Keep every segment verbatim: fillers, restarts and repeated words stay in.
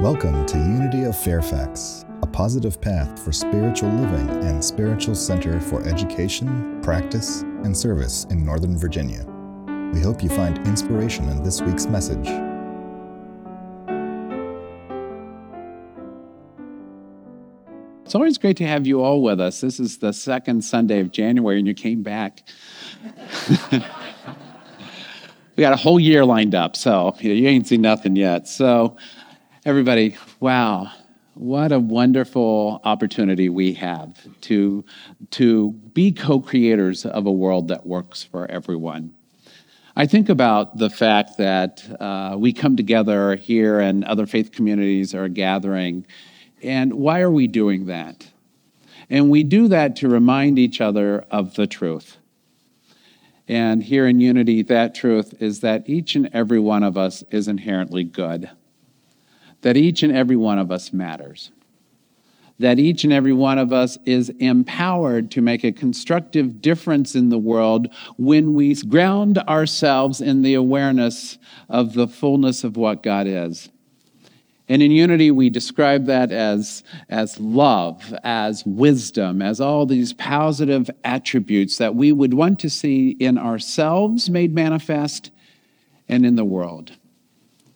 Welcome to Unity of Fairfax, a positive path for spiritual living and spiritual center for education, practice, and service in Northern Virginia. We hope you find inspiration in this week's message. It's always great to have you all with us. This is the second Sunday of January, and you came back. We got a whole year lined up, so you ain't seen nothing yet. So, everybody, wow, what a wonderful opportunity we have to, to be co-creators of a world that works for everyone. I think about the fact that uh, we come together here and other faith communities are gathering. And why are we doing that? And we do that to remind each other of the truth. And here in Unity, that truth is that each and every one of us is inherently good, that each and every one of us matters, that each and every one of us is empowered to make a constructive difference in the world when we ground ourselves in the awareness of the fullness of what God is. And in Unity, we describe that as, as love, as wisdom, as all these positive attributes that we would want to see in ourselves made manifest and in the world.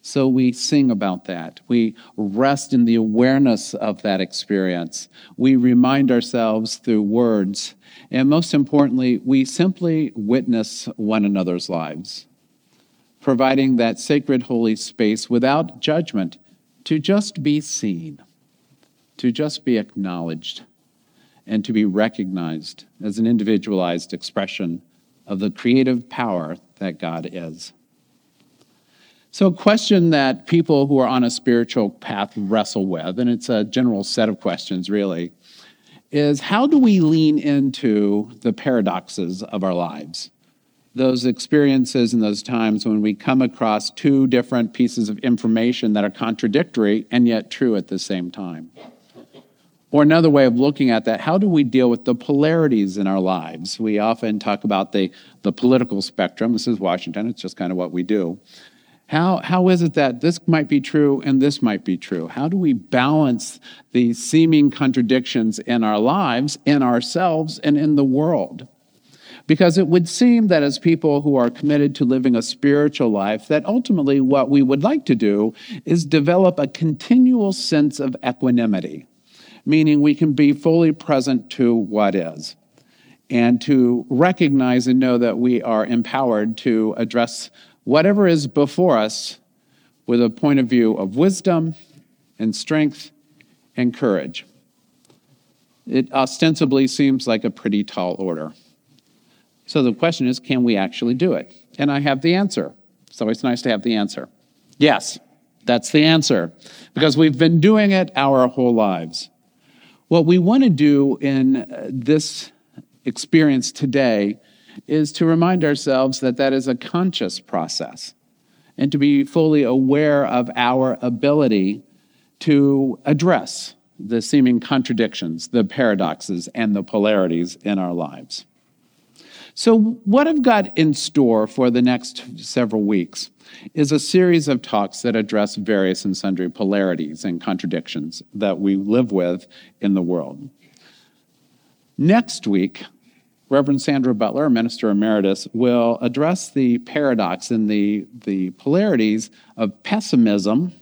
So we sing about that. We rest in the awareness of that experience. We remind ourselves through words. And most importantly, we simply witness one another's lives, providing that sacred holy space without judgment, to just be seen, to just be acknowledged, and to be recognized as an individualized expression of the creative power that God is. So a question that people who are on a spiritual path wrestle with, and it's a general set of questions really, is how do we lean into the paradoxes of our lives? Those experiences and those times when we come across two different pieces of information that are contradictory and yet true at the same time. Or another way of looking at that, how do we deal with the polarities in our lives? We often talk about the, the political spectrum. This is Washington. It's just kind of what we do. How, how is it that this might be true and this might be true? How do we balance the seeming contradictions in our lives, in ourselves, and in the world? Because it would seem that as people who are committed to living a spiritual life, that ultimately what we would like to do is develop a continual sense of equanimity, meaning we can be fully present to what is, and to recognize and know that we are empowered to address whatever is before us with a point of view of wisdom and strength and courage. It ostensibly seems like a pretty tall order. So the question is, can we actually do it? And I have the answer. It's always nice to have the answer. Yes, that's the answer, because we've been doing it our whole lives. What we want to do in this experience today is to remind ourselves that that is a conscious process and to be fully aware of our ability to address the seeming contradictions, the paradoxes, and the polarities in our lives. So what I've got in store for the next several weeks is a series of talks that address various and sundry polarities and contradictions that we live with in the world. Next week, Reverend Sandra Butler, Minister Emeritus, will address the paradox and the, the polarities of pessimism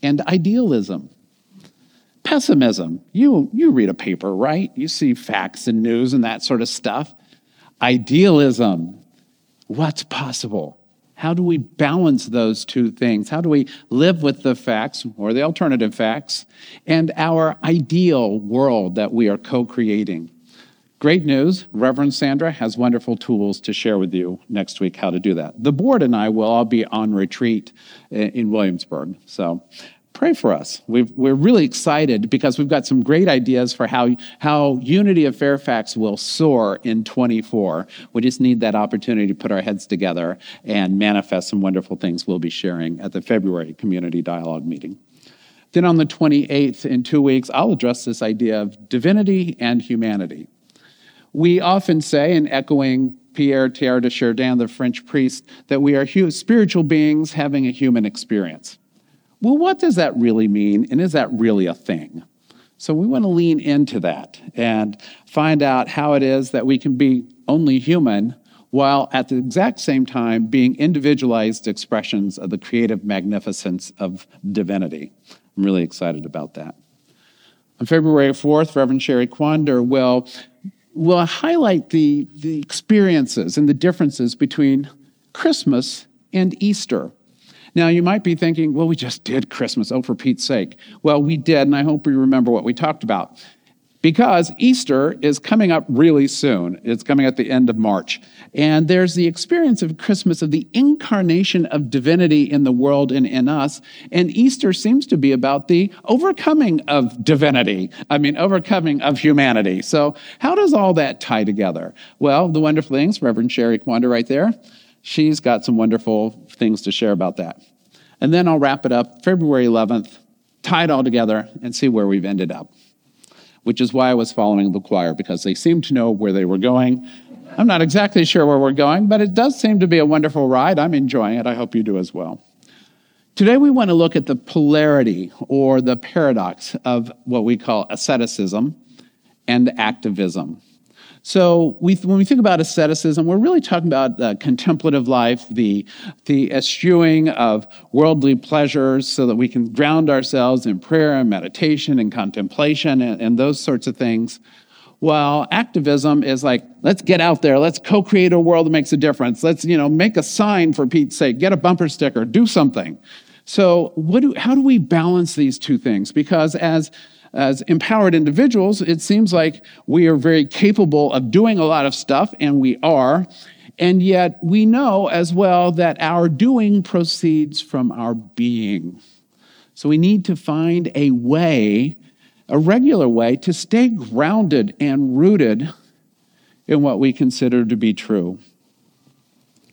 and idealism. Pessimism, you, you read a paper, right? You see facts and news and that sort of stuff. Idealism, what's possible? How do we balance those two things? How do we live with the facts or the alternative facts and our ideal world that we are co-creating? Great news, Reverend Sandra has wonderful tools to share with you next week how to do that. The board and I will all be on retreat in Williamsburg, so pray for us. We've, we're really excited because we've got some great ideas for how, how Unity of Fairfax will soar in twenty-four. We just need that opportunity to put our heads together and manifest some wonderful things we'll be sharing at the February Community Dialogue meeting. Then on the twenty-eighth, in two weeks, I'll address this idea of divinity and humanity. We often say, in echoing Pierre Teilhard de Chardin, the French priest, that we are hu- spiritual beings having a human experience. well, what does that really mean, and is that really a thing? So we want to lean into that and find out how it is that we can be only human while at the exact same time being individualized expressions of the creative magnificence of divinity. I'm really excited about that. On February fourth, Reverend Sherry Quander will, will highlight the, the experiences and the differences between Christmas and Easter. Now, you might be thinking, well, we just did Christmas, oh, for Pete's sake. Well, we did, and I hope we remember what we talked about, because Easter is coming up really soon. It's coming at the end of March. And there's the experience of Christmas, of the incarnation of divinity in the world and in us. And Easter seems to be about the overcoming of divinity. I mean, overcoming of humanity. So how does all that tie together? Well, the wonderful things, Reverend Sherry Quander right there, she's got some wonderful things to share about that. And then I'll wrap it up February eleventh, tie it all together, and see where we've ended up, which is why I was following the choir, because they seemed to know where they were going. I'm not exactly sure where we're going, but it does seem to be a wonderful ride. I'm enjoying it. I hope you do as well. Today we want to look at the polarity or the paradox of what we call asceticism and activism. So we, when we think about asceticism, we're really talking about the contemplative life, the, the eschewing of worldly pleasures so that we can ground ourselves in prayer and meditation and contemplation and, and those sorts of things. While activism is like, let's get out there, let's co-create a world that makes a difference. Let's, you know, make a sign for Pete's sake, get a bumper sticker, do something. So what do, how do we balance these two things? Because as As empowered individuals, it seems like we are very capable of doing a lot of stuff, and we are, and yet we know as well that our doing proceeds from our being. So we need to find a way, a regular way, to stay grounded and rooted in what we consider to be true.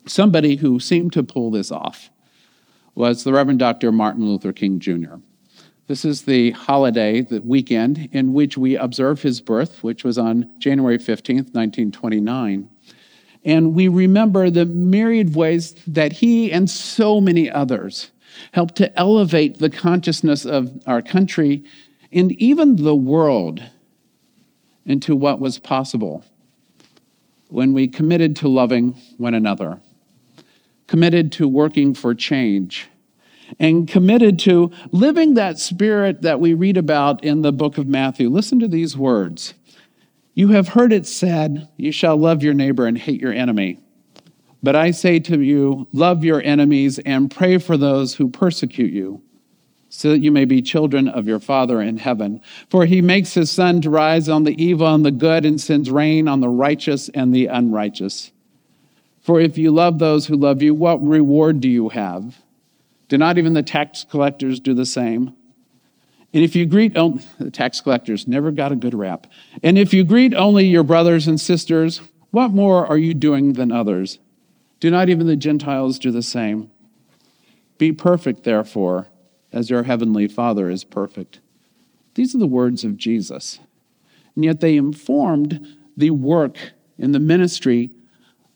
Somebody who seemed to pull this off was the Reverend Doctor Martin Luther King, Junior This is the holiday, the weekend, in which we observe his birth, which was on January fifteenth, nineteen twenty-nine. And we remember the myriad ways that he and so many others helped to elevate the consciousness of our country and even the world into what was possible when we committed to loving one another, committed to working for change, and committed to living that spirit that we read about in the book of Matthew. Listen to these words. You have heard it said, you shall love your neighbor and hate your enemy. But I say to you, love your enemies and pray for those who persecute you, so that you may be children of your Father in heaven. For he makes his sun to rise on the evil and the good, and sends rain on the righteous and the unrighteous. For if you love those who love you, what reward do you have? Do not even the tax collectors do the same? And if you greet only, the tax collectors never got a good rap. And if you greet only your brothers and sisters, what more are you doing than others? Do not even the Gentiles do the same? Be perfect, therefore, as your heavenly Father is perfect. These are the words of Jesus. And yet they informed the work and the ministry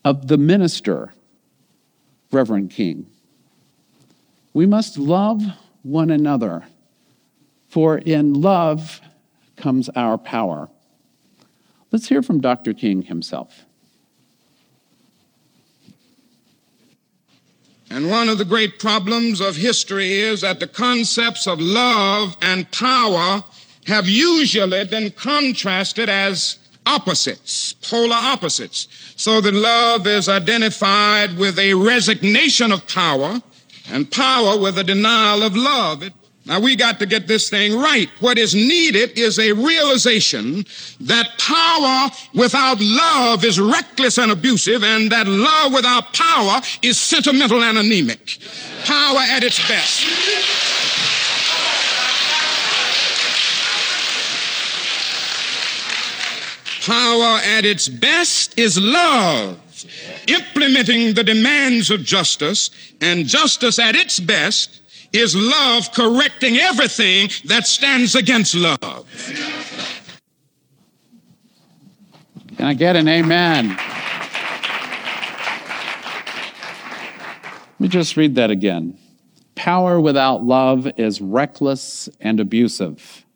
of the minister, Reverend King. We must love one another, for in love comes our power. Let's hear from Doctor King himself. And one of the great problems of history is that the concepts of love and power have usually been contrasted as opposites, polar opposites. So that love is identified with a resignation of power, and power with a denial of love. It, now, we got to get this thing right. What is needed is a realization that power without love is reckless and abusive, and that love without power is sentimental and anemic. Power at its best. Power at its best is love, implementing the demands of justice, and justice at its best is love correcting everything that stands against love. Can I get an amen? Let me just read that again. Power without love is reckless and abusive,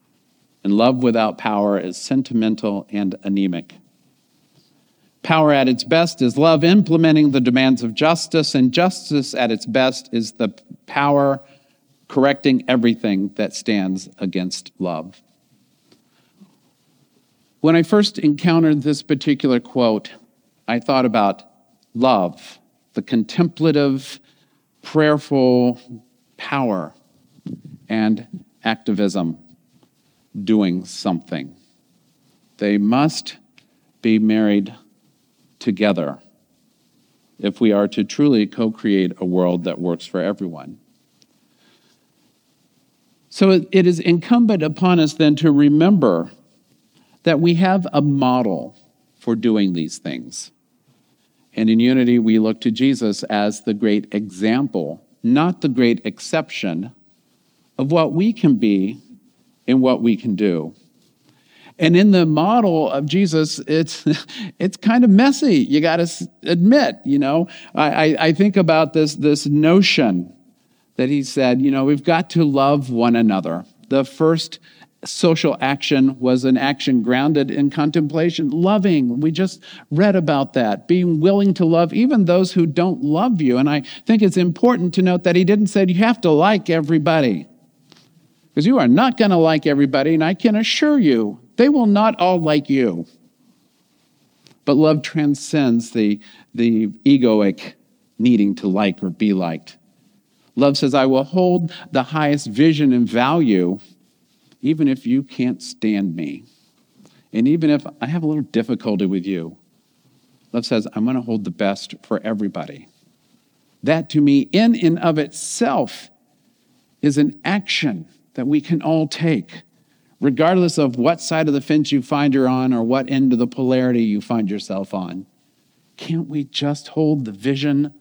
and love without power is sentimental and anemic. Power at its best is love implementing the demands of justice, and justice at its best is the power correcting everything that stands against love. When I first encountered this particular quote, I thought about love, the contemplative, prayerful power, and activism, doing something. They must be married together if we are to truly co-create a world that works for everyone. So it, it is incumbent upon us then to remember that we have a model for doing these things. And in Unity, we look to Jesus as the great example, not the great exception, of what we can be and what we can do. And in the model of Jesus, it's it's kind of messy, you got to admit, you know. I, I think about this, this notion that he said, you know, we've got to love one another. The first social action was an action grounded in contemplation, loving. We just read about that, being willing to love even those who don't love you. And I think it's important to note that he didn't say you have to like everybody, because you are not going to like everybody, and I can assure you, they will not all like you. But love transcends the, the egoic needing to like or be liked. Love says, I will hold the highest vision and value even if you can't stand me, and even if I have a little difficulty with you. Love says, I'm going to hold the best for everybody. That to me, in and of itself, is an action that we can all take, regardless of what side of the fence you find you're on or what end of the polarity you find yourself on. Can't we just hold the vision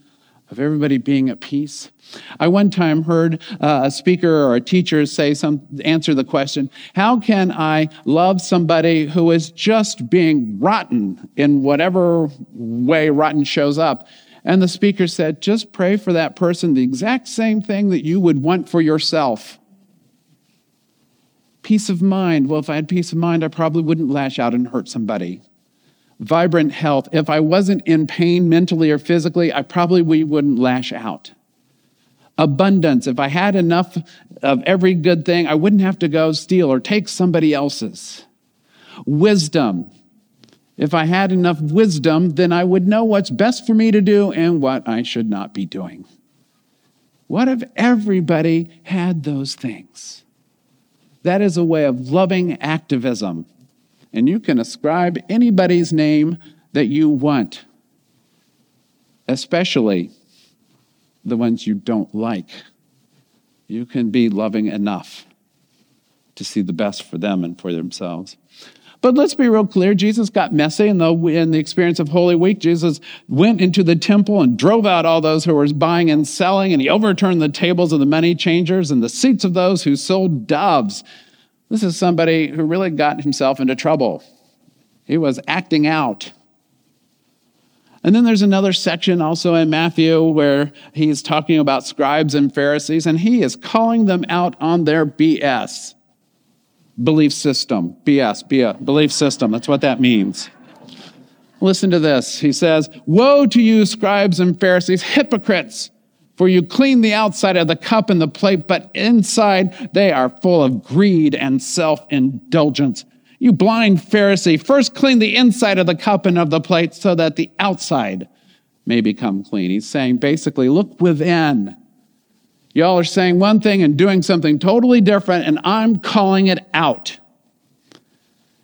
of everybody being at peace? I one time heard uh, a speaker or a teacher say some answer the question, how can I love somebody who is just being rotten in whatever way rotten shows up? And the speaker said, just pray for that person the exact same thing that you would want for yourself. Peace of mind. Well, if I had peace of mind, I probably wouldn't lash out and hurt somebody. Vibrant health. If I wasn't in pain mentally or physically, I probably we wouldn't lash out. Abundance. If I had enough of every good thing, I wouldn't have to go steal or take somebody else's. Wisdom. If I had enough wisdom, then I would know what's best for me to do and what I should not be doing. What if everybody had those things? That is a way of loving activism. And you can ascribe anybody's name that you want, especially the ones you don't like. You can be loving enough to see the best for them and for themselves. But let's be real clear, Jesus got messy in the, in the experience of Holy Week. Jesus went into the temple and drove out all those who were buying and selling, and he overturned the tables of the money changers and the seats of those who sold doves. This is somebody who really got himself into trouble. He was acting out. And then there's another section also in Matthew where he's talking about scribes and Pharisees, and he is calling them out on their B S. Belief system. B S, B S, belief system. That's what that means. Listen to this. He says, woe to you, scribes and Pharisees, hypocrites! For you clean the outside of the cup and the plate, but inside they are full of greed and self-indulgence. You blind Pharisee, first clean the inside of the cup and of the plate so that the outside may become clean. He's saying basically, look within. Y'all are saying one thing and doing something totally different, and I'm calling it out.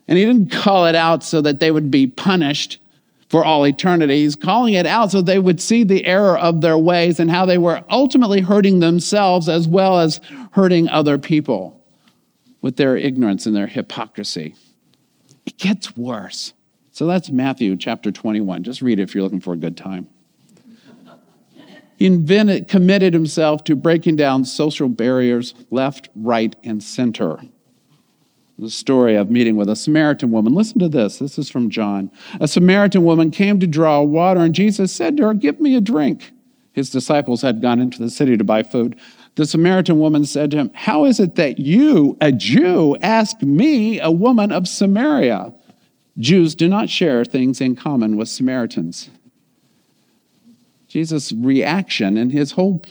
And he didn't call it out so that they would be punished for all eternity. He's calling it out so they would see the error of their ways and how they were ultimately hurting themselves as well as hurting other people with their ignorance and their hypocrisy. It gets worse. So that's Matthew chapter twenty-one. Just read it if you're looking for a good time. He invented, committed himself to breaking down social barriers left, right, and center. The story of meeting with a Samaritan woman. Listen to this. This is from John. A Samaritan woman came to draw water, and Jesus said to her, give me a drink. His disciples had gone into the city to buy food. The Samaritan woman said to him, "How is it that you, a Jew, ask me, a woman of Samaria?" Jews do not share things in common with Samaritans. Jesus' reaction and his whole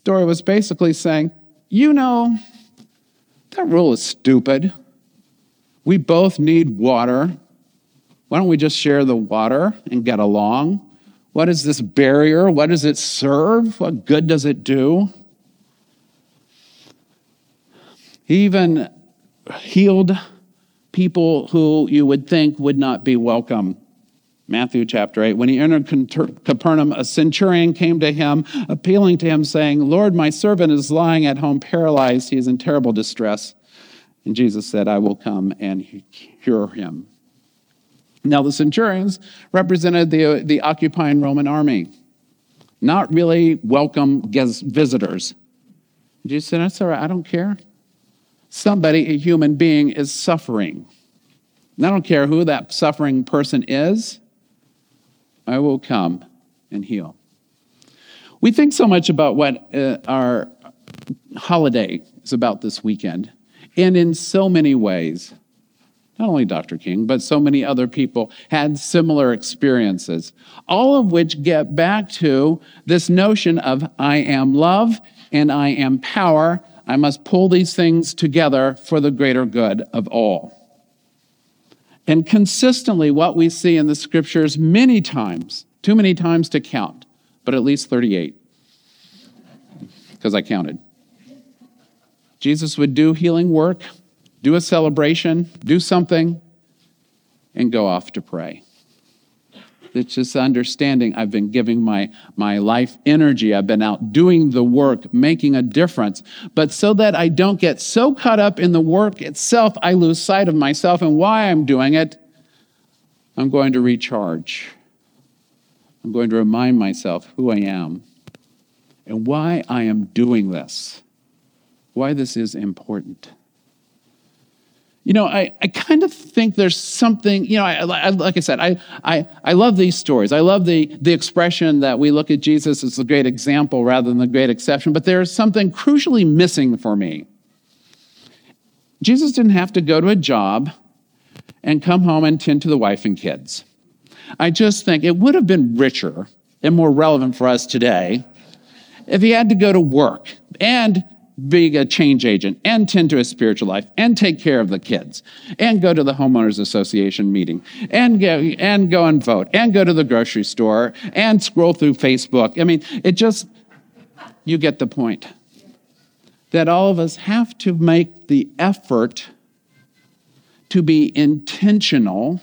story was basically saying, you know, that rule is stupid. We both need water. Why don't we just share the water and get along? What is this barrier? What does it serve? What good does it do? He even healed people who you would think would not be welcome. Matthew chapter eight, when he entered Capernaum, a centurion came to him, appealing to him, saying, "Lord, my servant is lying at home paralyzed. He is in terrible distress." And Jesus said, "I will come and cure him." Now, the centurions represented the, the occupying Roman army, not really welcome guests, visitors. Jesus said, "That's all right, I don't care. Somebody, a human being, is suffering. And I don't care who that suffering person is. I will come and heal." We think so much about what uh, our holiday is about this weekend. And in so many ways, not only Doctor King, but so many other people had similar experiences, all of which get back to this notion of I am love and I am power. I must pull these things together for the greater good of all. And consistently, what we see in the scriptures many times, too many times to count, but at least thirty-eight, because I counted. Jesus would do healing work, do a celebration, do something, and go off to pray. It's just understanding I've been giving my, my life energy. I've been out doing the work, making a difference. But so that I don't get so caught up in the work itself, I lose sight of myself and why I'm doing it. I'm going to recharge. I'm going to remind myself who I am and why I am doing this, why this is important. You know, I, I kind of think there's something, you know, I, I, like I said, I, I I love these stories. I love the the expression that we look at Jesus as the great example rather than the great exception, but there's something crucially missing for me. Jesus didn't have to go to a job and come home and tend to the wife and kids. I just think it would have been richer and more relevant for us today if he had to go to work and be a change agent and tend to his spiritual life and take care of the kids and go to the homeowners association meeting and go, and go and vote and go to the grocery store and scroll through Facebook. I mean, it just, you get the point that all of us have to make the effort to be intentional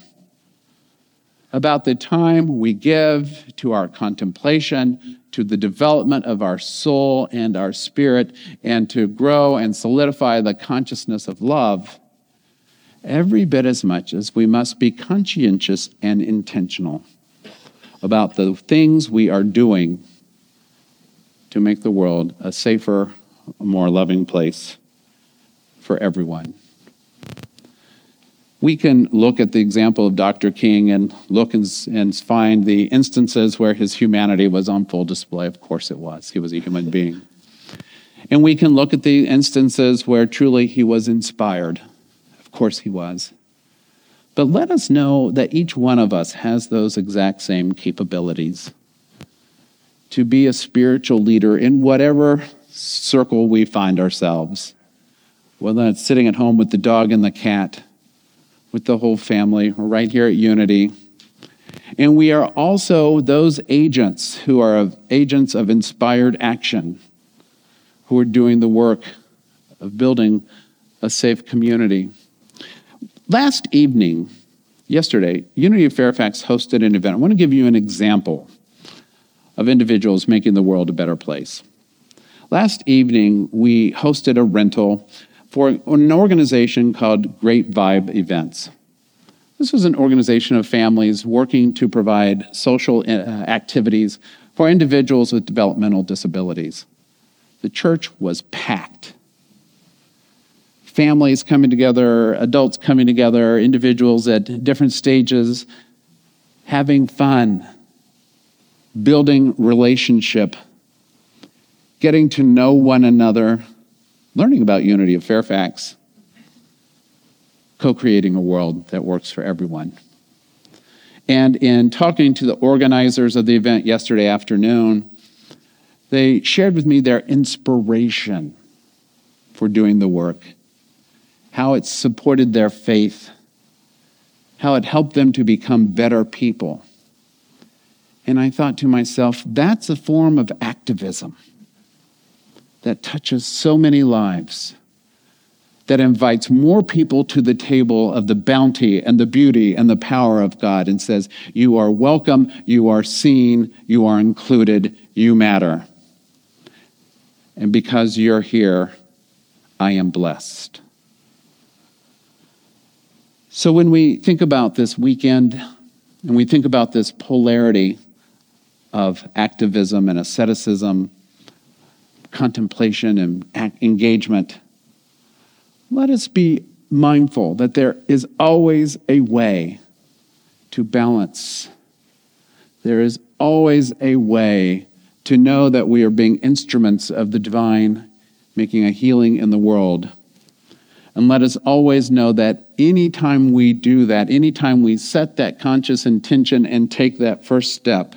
about the time we give to our contemplation, to the development of our soul and our spirit, and to grow and solidify the consciousness of love, every bit as much as we must be conscientious and intentional about the things we are doing to make the world a safer, more loving place for everyone. We can look at the example of Doctor King and look and, and find the instances where his humanity was on full display. Of course it was. He was a human being. And we can look at the instances where truly he was inspired. Of course he was. But let us know that each one of us has those exact same capabilities to be a spiritual leader in whatever circle we find ourselves, whether it's sitting at home with the dog and the cat, with the whole family. We're right here at Unity. And we are also those agents who are of, agents of inspired action, who are doing the work of building a safe community. Last evening, yesterday, Unity of Fairfax hosted an event. I want to give you an example of individuals making the world a better place. Last evening, we hosted a rental for an organization called Great Vibe Events. This was an organization of families working to provide social activities for individuals with developmental disabilities. The church was packed. Families coming together, adults coming together, individuals at different stages, having fun, building relationship, getting to know one another, learning about Unity of Fairfax, co-creating a world that works for everyone. And in talking to the organizers of the event yesterday afternoon, they shared with me their inspiration for doing the work, how it supported their faith, how it helped them to become better people. And I thought to myself, that's a form of activism that touches so many lives, that invites more people to the table of the bounty and the beauty and the power of God and says, you are welcome, you are seen, you are included, you matter. And because you're here, I am blessed. So when we think about this weekend and we think about this polarity of activism and asceticism, contemplation and engagement, let us be mindful that there is always a way to balance. There is always a way to know that we are being instruments of the divine, making a healing in the world. And let us always know that anytime we do that, anytime we set that conscious intention and take that first step,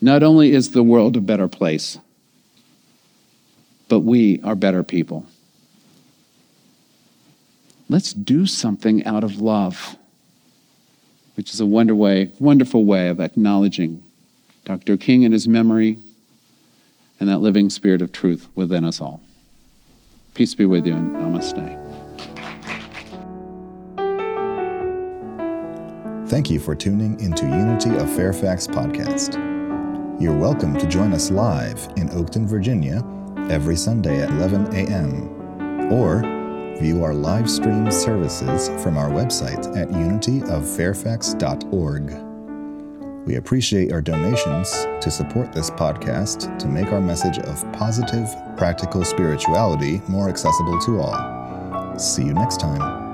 not only is the world a better place, but we are better people. Let's do something out of love, which is a wonderful way, wonderful way of acknowledging Doctor King and his memory and that living spirit of truth within us all. Peace be with you and namaste. Thank you for tuning into Unity of Fairfax podcast. You're welcome to join us live in Oakton, Virginia, every Sunday at eleven a.m. or view our live stream services from our website at unity of fairfax dot org. We appreciate your donations to support this podcast to make our message of positive, practical spirituality more accessible to all. See you next time.